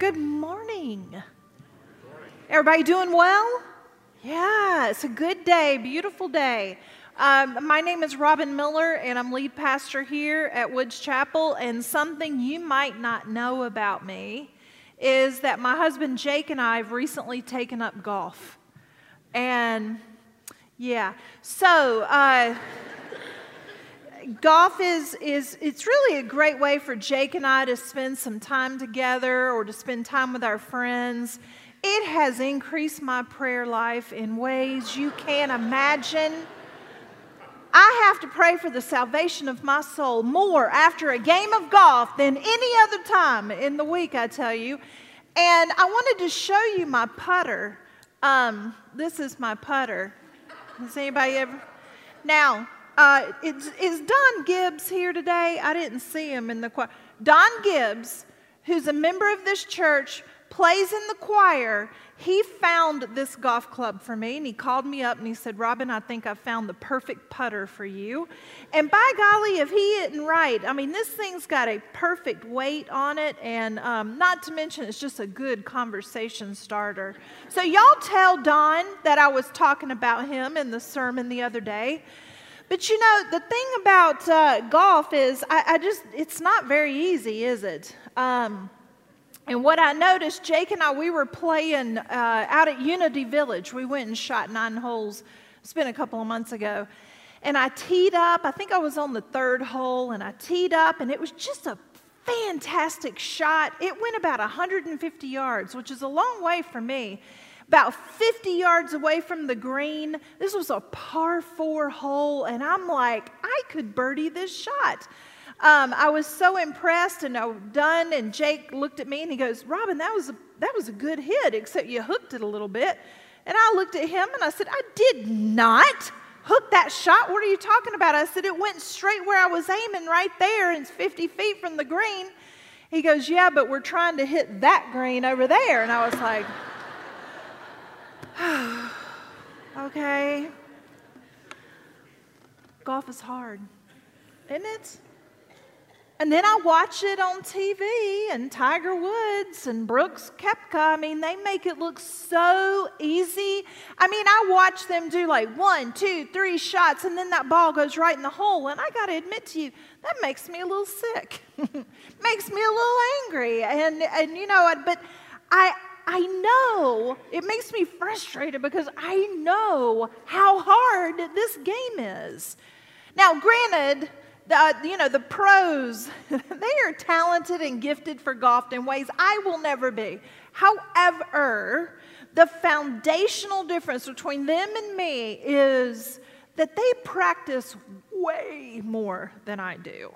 Good morning. Everybody doing well? Yeah, it's a good day, beautiful day. My name is Robin Miller, and I'm lead pastor here at Woods Chapel. And something you might not know about me is that my husband Jake and I have recently taken up golf. And yeah, so golf it's really a great way for Jake and I to spend some time together or to spend time with our friends. It has increased my prayer life in ways you can't imagine. I have to pray for the salvation of my soul more after a game of golf than any other time in the week, I tell you. And I wanted to show you my putter. This is my putter. Has anybody ever? Now, is Don Gibbs here today? I didn't see him in the choir. Don Gibbs, who's a member of this church, plays in the choir. He found this golf club for me, and he called me up, and he said, Robin, I think I found the perfect putter for you. And by golly, if he isn't right, I mean, this thing's got a perfect weight on it, and not to mention it's just a good conversation starter. So y'all tell Don that I was talking about him in the sermon the other day. But, you know, the thing about golf is it's not very easy, is it? And what I noticed, Jake and I, we were playing out at Unity Village. We went and shot 9 holes. It's been a couple of months ago. And I teed up. I think I was on the 3rd hole, and I teed up, and it was just a fantastic shot. It went about 150 yards, which is a long way for me. About 50 yards away from the green. This was a par 4 hole, and I'm like, I could birdie this shot. I was so impressed and done, and Jake looked at me and he goes, Robin, that was a good hit, except you hooked it a little bit. And I looked at him and I said, I did not hook that shot. What are you talking about? I said, it went straight where I was aiming right there, and it's 50 feet from the green. He goes, yeah, but we're trying to hit that green over there. And I was like, okay. Golf is hard, isn't it? And then I watch it on TV, and Tiger Woods and Brooks Koepka, I mean, they make it look so easy. I mean, I watch them do like 1, 2, 3 shots, and then that ball goes right in the hole. And I got to admit to you, that makes me a little sick. Makes me a little angry. And you know, but I know, it makes me frustrated because I know how hard this game is. Now, granted, you know, the pros, they are talented and gifted for golf in ways I will never be. However, the foundational difference between them and me is that they practice way more than I do.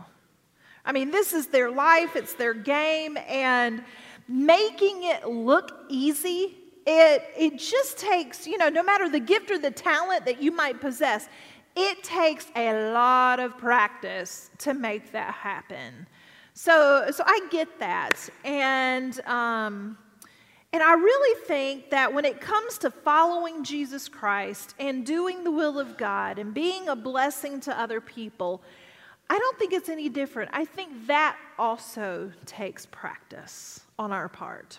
I mean, this is their life, it's their game, and making it look easy, it just takes, you know, no matter the gift or the talent that you might possess, it takes a lot of practice to make that happen. So I get that. And I really think that when it comes to following Jesus Christ and doing the will of God and being a blessing to other people, I don't think it's any different. I think that also takes practice on our part.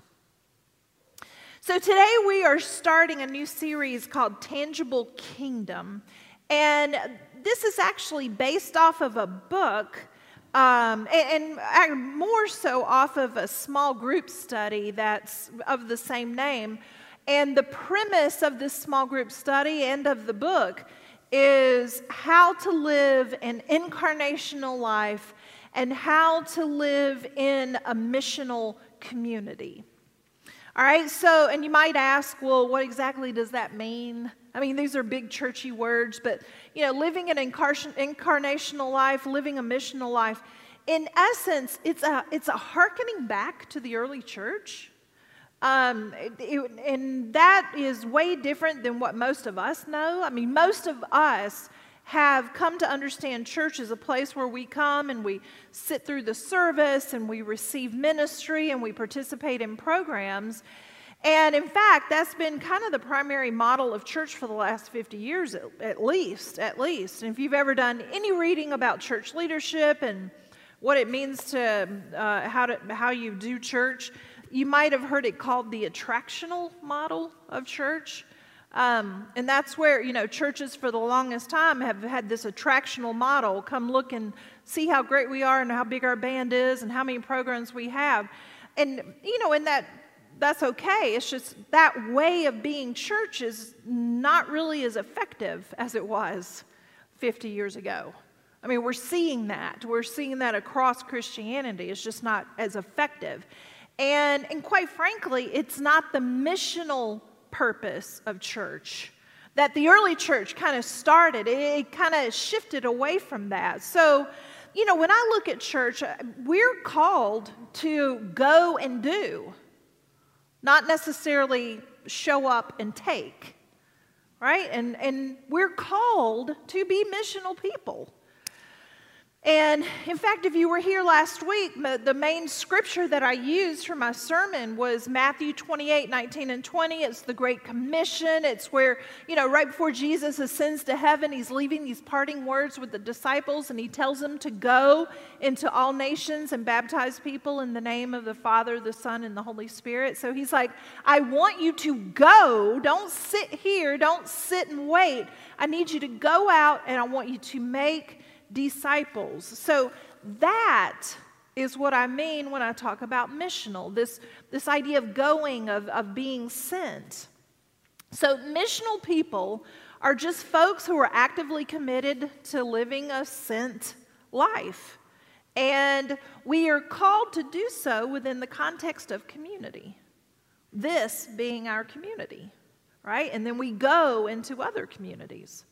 So today we are starting a new series called Tangible Kingdom. And this is actually based off of a book, and more so off of a small group study that's of the same name. And the premise of this small group study and of the book is how to live an incarnational life and how to live in a missional community. All right, so, and you might ask, well, what exactly does that mean? I mean, these are big churchy words, but, you know, living an incarnational life, living a missional life, in essence, it's a hearkening back to the early church, and that is way different than what most of us know. I mean, most of us have come to understand church as a place where we come and we sit through the service and we receive ministry and we participate in programs. And in fact, that's been kind of the primary model of church for the last 50 years, at least. And if you've ever done any reading about church leadership and what it means to how you do church, You might have heard it called the attractional model of church. And that's where, you know, churches for the longest time have had this attractional model. Come look and see how great we are and how big our band is and how many programs we have. And, you know, and that's okay. It's just that way of being church is not really as effective as it was 50 years ago. I mean, we're seeing that. We're seeing that across Christianity. It's just not as effective. And quite frankly, it's not the missional purpose of church that the early church kind of started. It kind of shifted away from that. So, you know, when I look at church, we're called to go and do, not necessarily show up and take, right? And we're called to be missional people. And in fact, if you were here last week, the main scripture that I used for my sermon was Matthew 28:19 and 20. It's the Great Commission. It's where, you know, right before Jesus ascends to heaven, he's leaving these parting words with the disciples, and he tells them to go into all nations and baptize people in the name of the Father, the Son, and the Holy Spirit. So he's like, I want you to go. Don't sit here. Don't sit and wait. I need you to go out, and I want you to make disciples. So that is what I mean when I talk about missional, this idea of going, of being sent. So missional people are just folks who are actively committed to living a sent life. And we are called to do so within the context of community, this being our community, right? And then we go into other communities.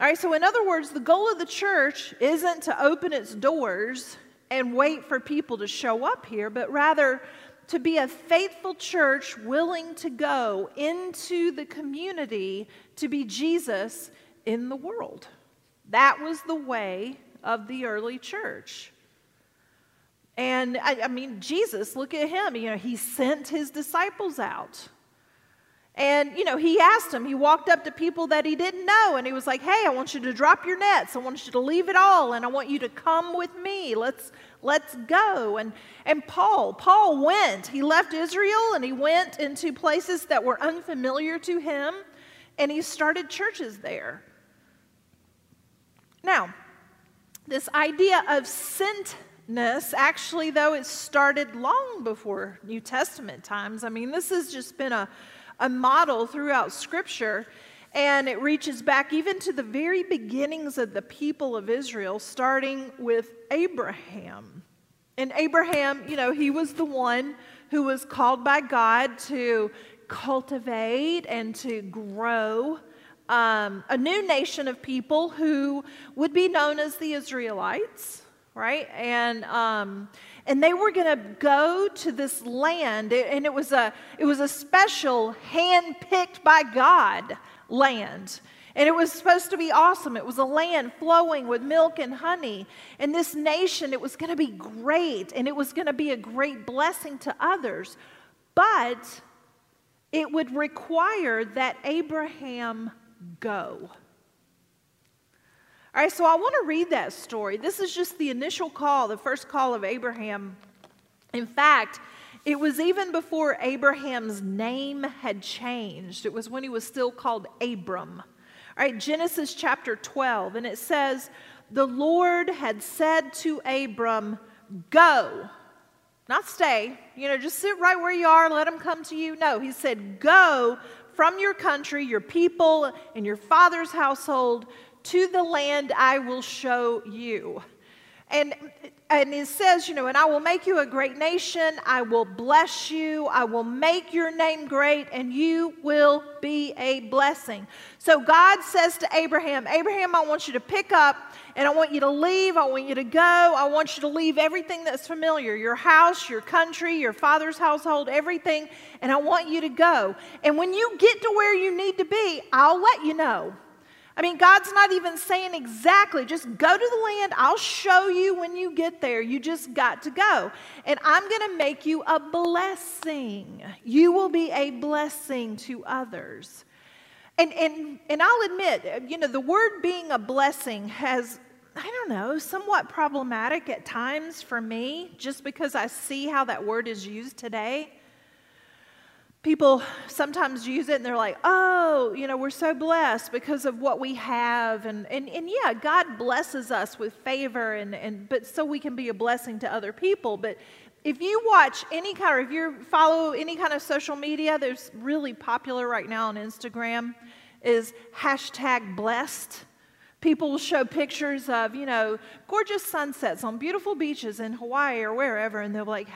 All right, so in other words, the goal of the church isn't to open its doors and wait for people to show up here, but rather to be a faithful church willing to go into the community to be Jesus in the world. That was the way of the early church. And I mean, Jesus, look at him, you know, he sent his disciples out. And, you know, he asked them, he walked up to people that he didn't know, and he was like, hey, I want you to drop your nets, I want you to leave it all, and I want you to come with me, let's go. And Paul went, he left Israel, and he went into places that were unfamiliar to him, and he started churches there. Now, this idea of sentness, actually, though, it started long before New Testament times. I mean, this has just been a model throughout Scripture, and it reaches back even to the very beginnings of the people of Israel, starting with Abraham. And Abraham, you know, he was the one who was called by God to cultivate and to grow a new nation of people who would be known as the Israelites, right? And they were going to go to this land, and it was a special, hand-picked by God land. And it was supposed to be awesome. It was a land flowing with milk and honey. And this nation, it was going to be great, and it was going to be a great blessing to others. But it would require that Abraham go. All right, so I want to read that story. This is just the initial call, the first call of Abraham. In fact, it was even before Abraham's name had changed. It was when he was still called Abram. All right, Genesis chapter 12, and it says, the Lord had said to Abram, go, not stay, you know, just sit right where you are, let him come to you. No, he said, go from your country, your people, and your father's household, to the land I will show you. And it says, you know, and I will make you a great nation, I will bless you, I will make your name great, and you will be a blessing. So God says to Abraham, Abraham, I want you to pick up, and I want you to leave, I want you to go, I want you to leave everything that's familiar, your house, your country, your father's household, everything, and I want you to go. And when you get to where you need to be, I'll let you know. I mean, God's not even saying exactly, just go to the land, I'll show you when you get there. You just got to go. And I'm going to make you a blessing. You will be a blessing to others. And I'll admit, you know, the word being a blessing has I don't know, somewhat problematic at times for me, just because I see how that word is used today. People sometimes use it and they're like, oh, you know, we're so blessed because of what we have. And yeah, God blesses us with favor, but so we can be a blessing to other people. But if you watch any kind, or if you follow any kind of social media, there's really popular right now on Instagram is #blessed. People will show pictures of, you know, gorgeous sunsets on beautiful beaches in Hawaii or wherever, and they'll be like,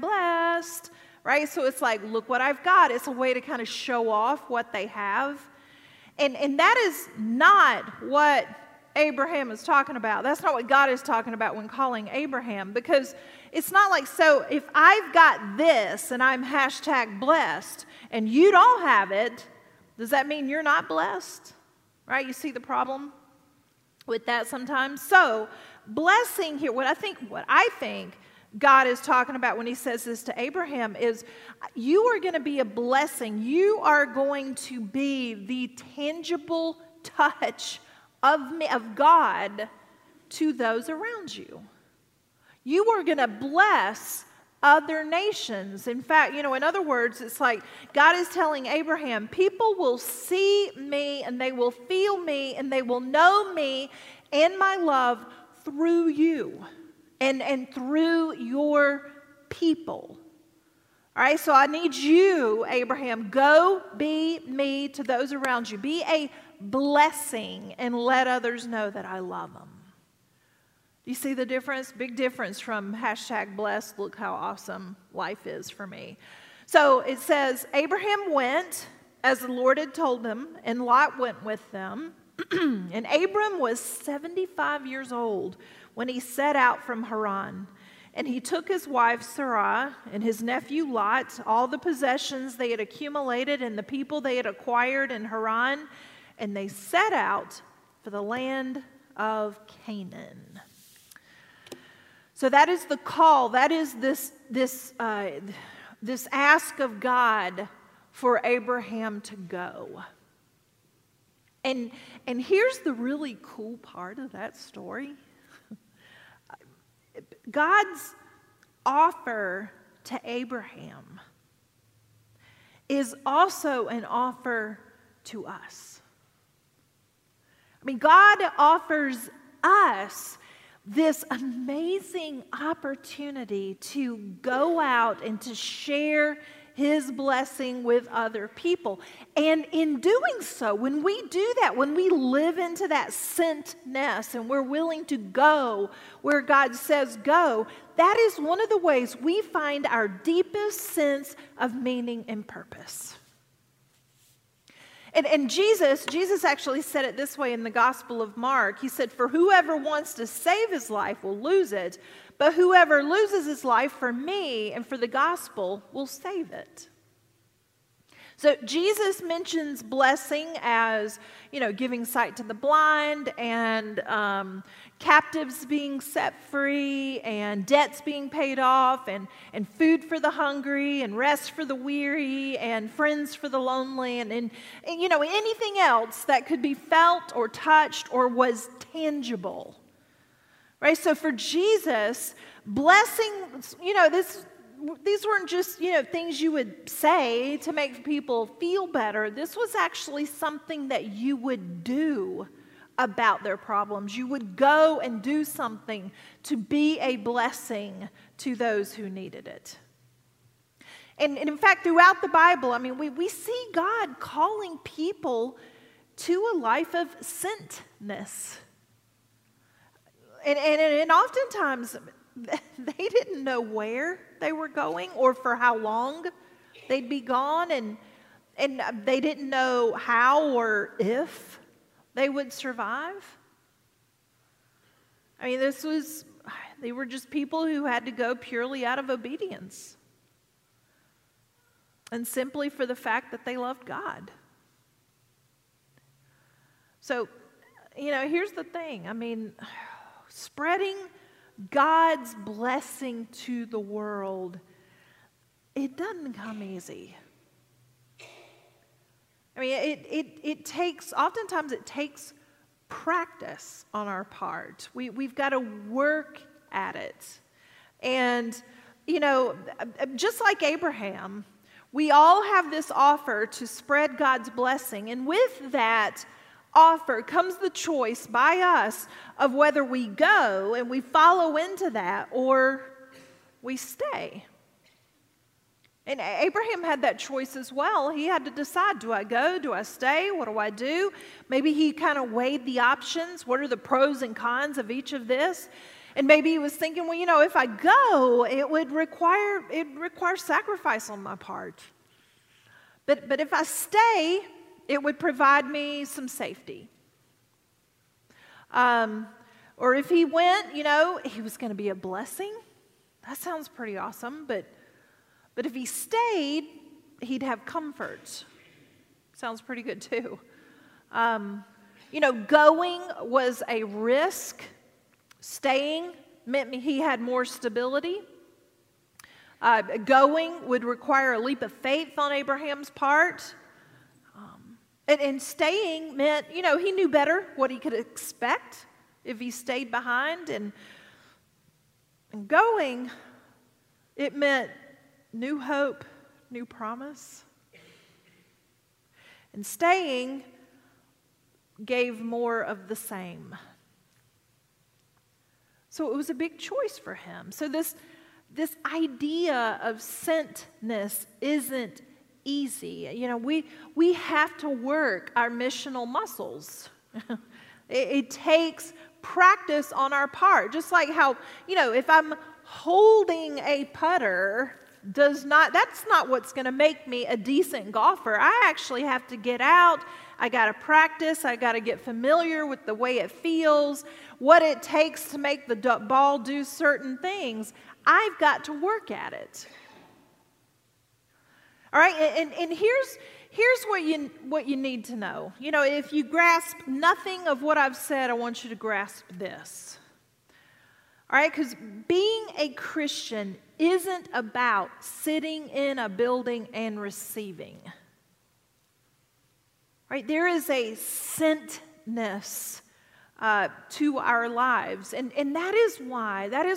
#blessed. Right? So it's like, look what I've got. It's a way to kind of show off what they have. And that is not what Abraham is talking about. That's not what God is talking about when calling Abraham, because it's not like, so if I've got this and I'm #blessed and you don't have it, does that mean you're not blessed? Right? You see the problem with that sometimes? So blessing here, what I think God is talking about when he says this to Abraham is, you are going to be a blessing. You are going to be the tangible touch of God to those around you. You are going to bless other nations. In fact, you know, in other words, it's like God is telling Abraham, people will see me and they will feel me and they will know me and my love through you. And through your people. All right, so I need you, Abraham, go be me to those around you. Be a blessing and let others know that I love them. You see the difference? Big difference from #blessed. Look how awesome life is for me. So it says, Abraham went as the Lord had told him, and Lot went with them. And Abram was 75 years old when he set out from Haran. And he took his wife Sarah and his nephew Lot, all the possessions they had accumulated and the people they had acquired in Haran, and they set out for the land of Canaan. So that is the call. That is this ask of God for Abraham to go. And here's the really cool part of that story. God's offer to Abraham is also an offer to us. I mean, God offers us this amazing opportunity to go out and to share his blessing with other people. And in doing so, when we do that, when we live into that sentness and we're willing to go where God says go, that is one of the ways we find our deepest sense of meaning and purpose. And Jesus actually said it this way in the Gospel of Mark. He said, for whoever wants to save his life will lose it, but whoever loses his life for me and for the gospel will save it. So Jesus mentions blessing as, you know, giving sight to the blind and captives being set free and debts being paid off and food for the hungry and rest for the weary and friends for the lonely and you know, anything else that could be felt or touched or was tangible. Right, so for Jesus, blessings, you know, these weren't just, you know, things you would say to make people feel better. This was actually something that you would do about their problems. You would go and do something to be a blessing to those who needed it. And in fact, throughout the Bible, I mean, we see God calling people to a life of sentness. And oftentimes, they didn't know where they were going or for how long they'd be gone, and they didn't know how or if they would survive. I mean, they were just people who had to go purely out of obedience and simply for the fact that they loved God. So, you know, here's the thing. I mean, spreading God's blessing to the world, it doesn't come easy. I mean, it takes, oftentimes it takes practice on our part. We've got to work at it. And, you know, just like Abraham, we all have this offer to spread God's blessing. And with that offer comes the choice by us of whether we go and we follow into that or we stay. And Abraham had that choice as well. He had to decide, do I go? Do I stay? What do I do? Maybe he kind of weighed the options. What are the pros and cons of each of this? And maybe he was thinking, well, you know, if I go, it would require sacrifice on my part. But if I stay, it would provide me some safety. Or if he went, you know, he was going to be a blessing. That sounds pretty awesome, but if he stayed, he'd have comfort. Sounds pretty good, too. You know, going was a risk. Staying meant he had more stability. Going would require a leap of faith on Abraham's part. And staying meant, you know, he knew better what he could expect if he stayed behind. And going, it meant new hope, new promise. And staying gave more of the same. So it was a big choice for him. So this idea of sentness isn't easy. You know, we have to work our missional muscles. It takes practice on our part. Just like how, you know, if I'm holding a putter, that's not what's going to make me a decent golfer. I actually have to get out. I got to practice. I got to get familiar with the way it feels, what it takes to make the ball do certain things. I've got to work at it. All right, and here's what you need to know. You know, if you grasp nothing of what I've said, I want you to grasp this. All right, because being a Christian isn't about sitting in a building and receiving. Right? There is a sentness to our lives, and that is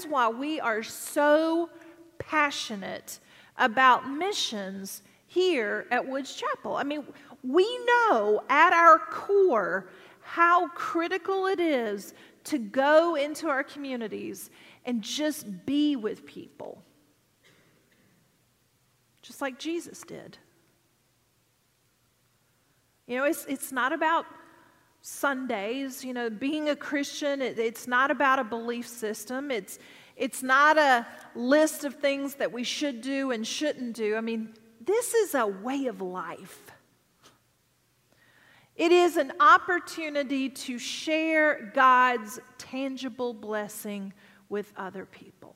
why we are so passionate about missions here at Woods Chapel. I mean, we know at our core how critical it is to go into our communities and just be with people. Just like Jesus did. You know, it's not about Sundays, you know, being a Christian, it's not about a belief system. It's not a list of things that we should do and shouldn't do. I mean, this is a way of life. It is an opportunity to share God's tangible blessing with other people.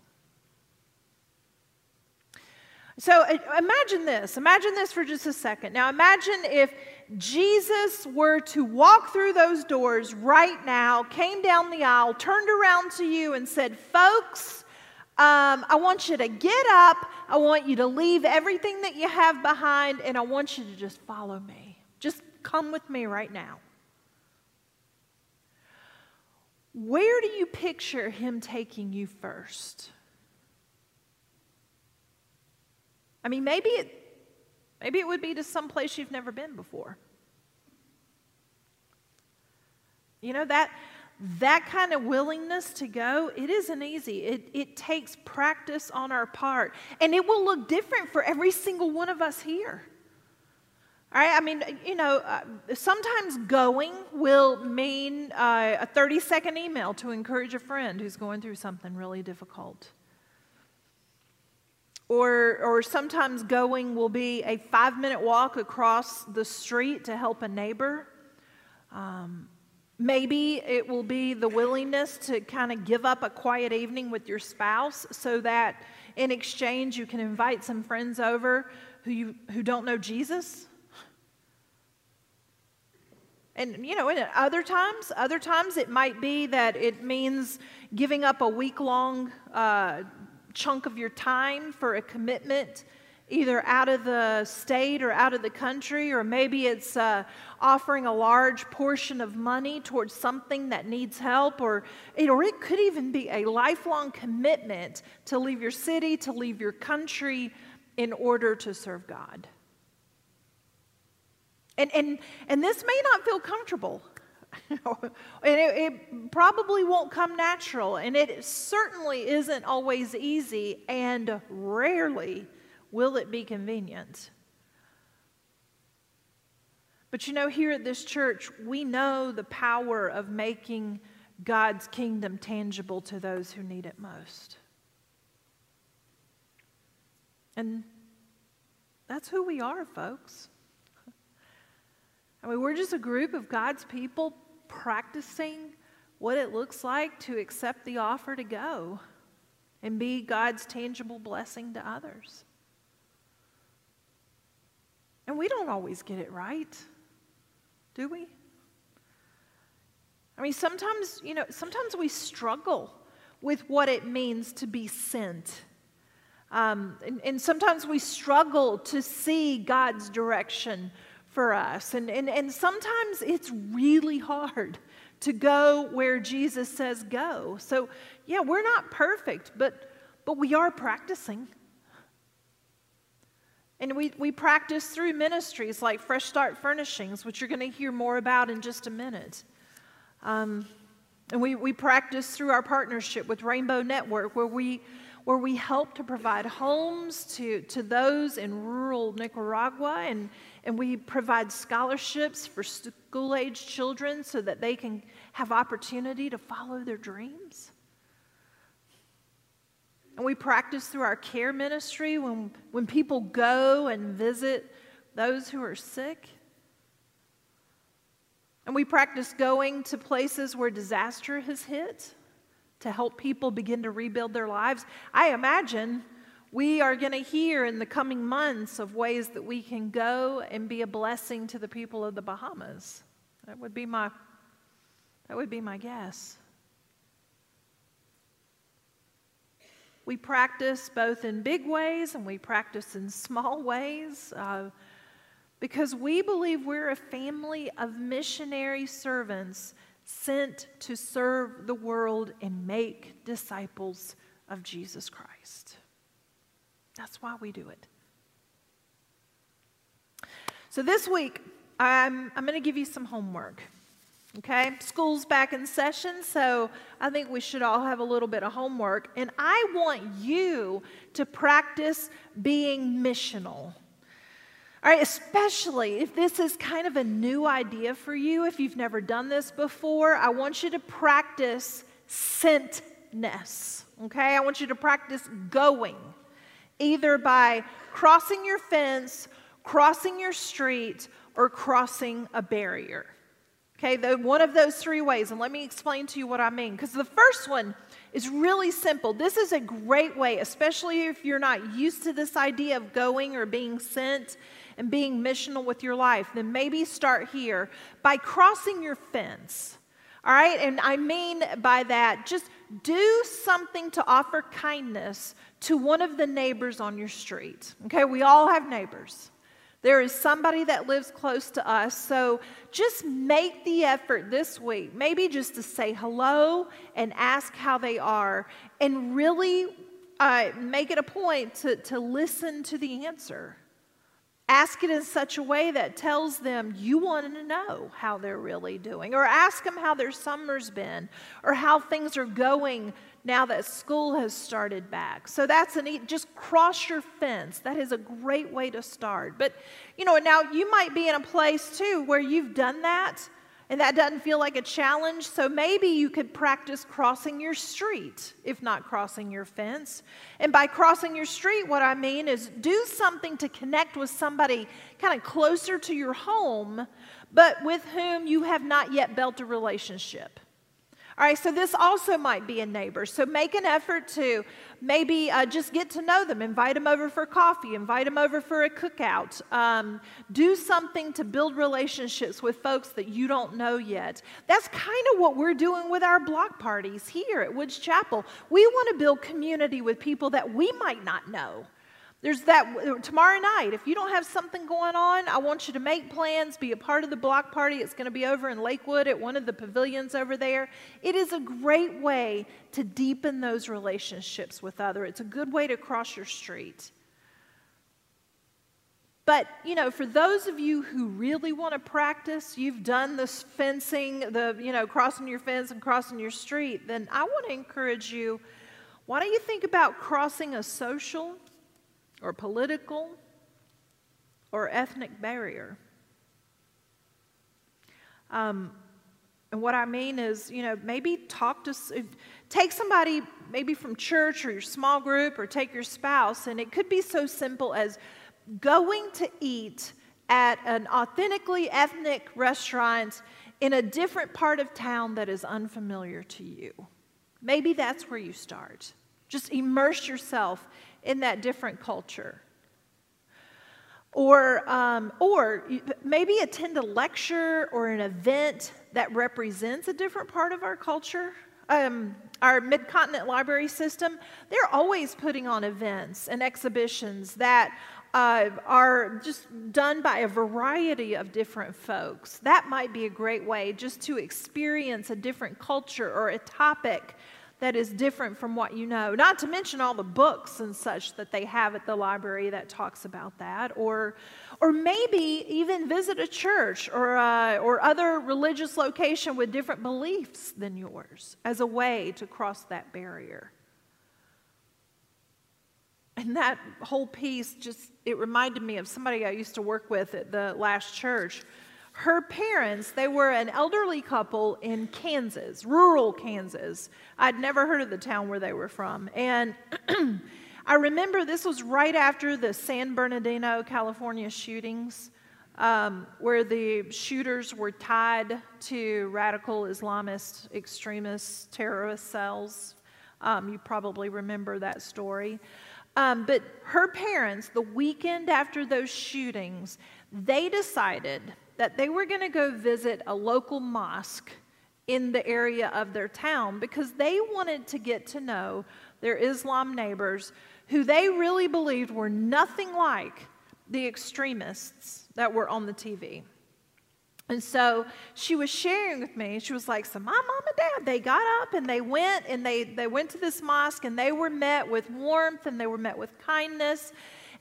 So imagine this. Imagine this for just a second. Now imagine if Jesus were to walk through those doors right now, came down the aisle, turned around to you and said, folks, I want you to get up. I want you to leave everything that you have behind, and I want you to just follow me. Just come with me right now. Where do you picture him taking you first? I mean, maybe it would be to some place you've never been before. You know, that kind of willingness to go, it isn't easy. It takes practice on our part, and it will look different for every single one of us here. All right, I mean, you know, sometimes going will mean a 30-second email to encourage a friend who's going through something really difficult. Or sometimes going will be a 5-minute walk across the street to help a neighbor. Maybe it will be the willingness to kind of give up a quiet evening with your spouse so that in exchange you can invite some friends over who don't know Jesus. And, you know, and other times it might be that it means giving up a week-long chunk of your time for a commitment either out of the state or out of the country, or maybe it's offering a large portion of money towards something that needs help, or it could even be a lifelong commitment to leave your city, to leave your country in order to serve God. And this may not feel comfortable, and it probably won't come natural, and it certainly isn't always easy, and rarely will it be convenient? But you know, here at this church, we know the power of making God's kingdom tangible to those who need it most. And that's who we are, folks. I mean, we're just a group of God's people practicing what it looks like to accept the offer to go and be God's tangible blessing to others. And we don't always get it right, do we? I mean, sometimes, you know, sometimes we struggle with what it means to be sent. And sometimes we struggle to see God's direction for us. And sometimes it's really hard to go where Jesus says go. So, yeah, we're not perfect, but we are practicing. And we practice through ministries like Fresh Start Furnishings, which you're going to hear more about in just a minute. And we practice through our partnership with Rainbow Network, where we help to provide homes to those in rural Nicaragua, and we provide scholarships for school-aged children so that they can have opportunity to follow their dreams. And we practice through our care ministry when people go and visit those who are sick. And we practice going to places where disaster has hit to help people begin to rebuild their lives. I imagine we are going to hear in the coming months of ways that we can go and be a blessing to the people of the Bahamas. That would be my guess. We practice both in big ways and we practice in small ways because we believe we're a family of missionary servants sent to serve the world and make disciples of Jesus Christ. That's why we do it. So this week, I'm going to give you some homework. Okay, school's back in session, so I think we should all have a little bit of homework. And I want you to practice being missional. All right, especially if this is kind of a new idea for you, if you've never done this before, I want you to practice sentness. Okay, I want you to practice going, either by crossing your fence, crossing your street, or crossing a barrier. Okay, one of those three ways, and let me explain to you what I mean, because the first one is really simple. This is a great way, especially if you're not used to this idea of going or being sent and being missional with your life, then maybe start here by crossing your fence, all right? And I mean by that, just do something to offer kindness to one of the neighbors on your street, okay? We all have neighbors. There is somebody that lives close to us, so just make the effort this week, maybe just to say hello and ask how they are, and really make it a point to listen to the answer. Ask it in such a way that tells them you want to know how they're really doing, or ask them how their summer's been, or how things are going now that school has started back. So that's just cross your fence. That is a great way to start. But, you know, now you might be in a place, too, where you've done that, and that doesn't feel like a challenge, so maybe you could practice crossing your street, if not crossing your fence. And by crossing your street, what I mean is do something to connect with somebody kind of closer to your home, but with whom you have not yet built a relationship. All right, so this also might be a neighbor. So make an effort to maybe just get to know them. Invite them over for coffee. Invite them over for a cookout. Do something to build relationships with folks that you don't know yet. That's kind of what we're doing with our block parties here at Woods Chapel. We want to build community with people that we might not know. There's that tomorrow night. If you don't have something going on, I want you to make plans, be a part of the block party. It's going to be over in Lakewood at one of the pavilions over there. It is a great way to deepen those relationships with others. It's a good way to cross your street. But, you know, for those of you who really want to practice, you've done this fencing, crossing your fence and crossing your street, then I want to encourage you, why don't you think about crossing a social or political or ethnic barrier? And what I mean is, you know, maybe take somebody maybe from church or your small group, or take your spouse, and it could be so simple as going to eat at an authentically ethnic restaurant in a different part of town that is unfamiliar to you. Maybe that's where you start. Just immerse yourself in that different culture. Or maybe attend a lecture or an event that represents a different part of our culture. Our Mid-Continent library system, they're always putting on events and exhibitions that are just done by a variety of different folks. That might be a great way just to experience a different culture or a topic that is different from what you know, not to mention all the books and such that they have at the library that talks about that, or maybe even visit a church or other religious location with different beliefs than yours as a way to cross that barrier. And that whole piece just, it reminded me of somebody I used to work with at the last church. Her parents, they were an elderly couple in Kansas, rural Kansas. I'd never heard of the town where they were from. And I remember this was right after the San Bernardino, California shootings, where the shooters were tied to radical Islamist extremist terrorist cells. You probably remember that story. But her parents, the weekend after those shootings, they decided that they were going to go visit a local mosque in the area of their town because they wanted to get to know their Islam neighbors, who they really believed were nothing like the extremists that were on the TV. And so she was sharing with me, she was like, so my mom and dad, they got up and they went to this mosque, and they were met with warmth and they were met with kindness.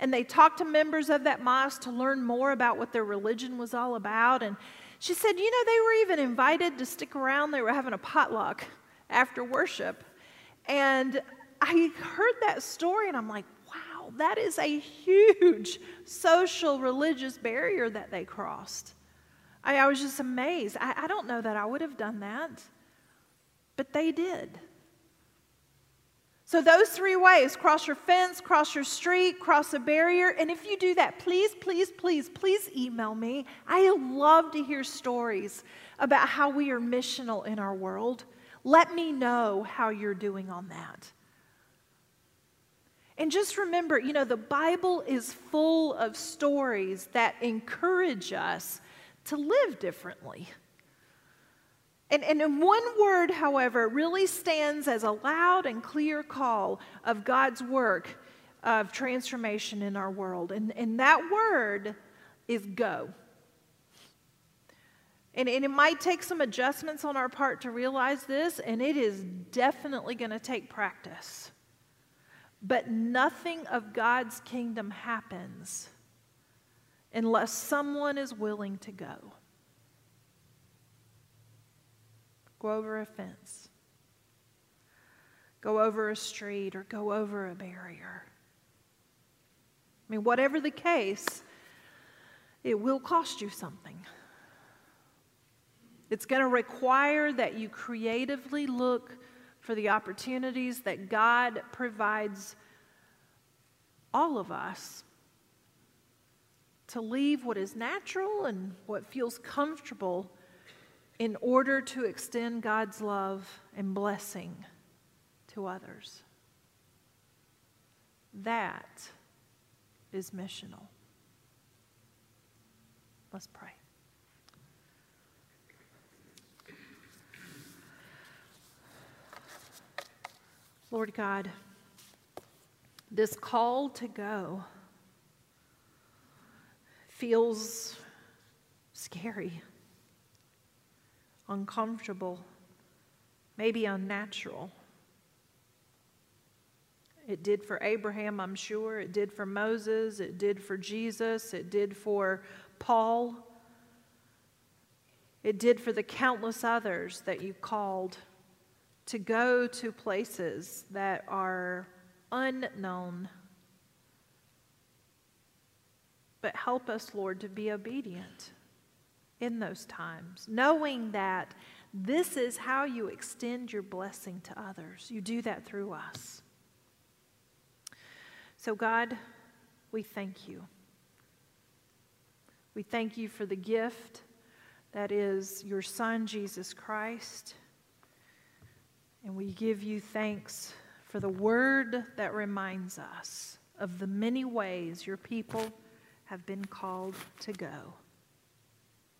And they talked to members of that mosque to learn more about what their religion was all about. And she said, you know, they were even invited to stick around. They were having a potluck after worship. And I heard that story, and I'm like, wow, that is a huge social religious barrier that they crossed. I was just amazed. I don't know that I would have done that, but they did. So those three ways: cross your fence, cross your street, cross a barrier. And if you do that, please, please, please, please email me. I love to hear stories about how we are missional in our world. Let me know how you're doing on that. And just remember, you know, the Bible is full of stories that encourage us to live differently. And one word, however, really stands as a loud and clear call of God's work of transformation in our world. And that word is go. And it might take some adjustments on our part to realize this, and it is definitely going to take practice. But nothing of God's kingdom happens unless someone is willing to go. Go over a fence, go over a street, or go over a barrier. I mean, whatever the case, it will cost you something. It's going to require that you creatively look for the opportunities that God provides all of us to leave what is natural and what feels comfortable in order to extend God's love and blessing to others. That is missional. Let's pray. Lord God, This call to go feels scary, uncomfortable, maybe unnatural. It did for Abraham, I'm sure. It did for Moses. It did for Jesus. It did for Paul. It did for the countless others that you called to go to places that are unknown. But help us, Lord, to be obedient in those times, knowing that this is how you extend your blessing to others. You do that through us. So God, we thank you. We thank you for the gift that is your Son, Jesus Christ. And we give you thanks for the word that reminds us of the many ways your people have been called to go.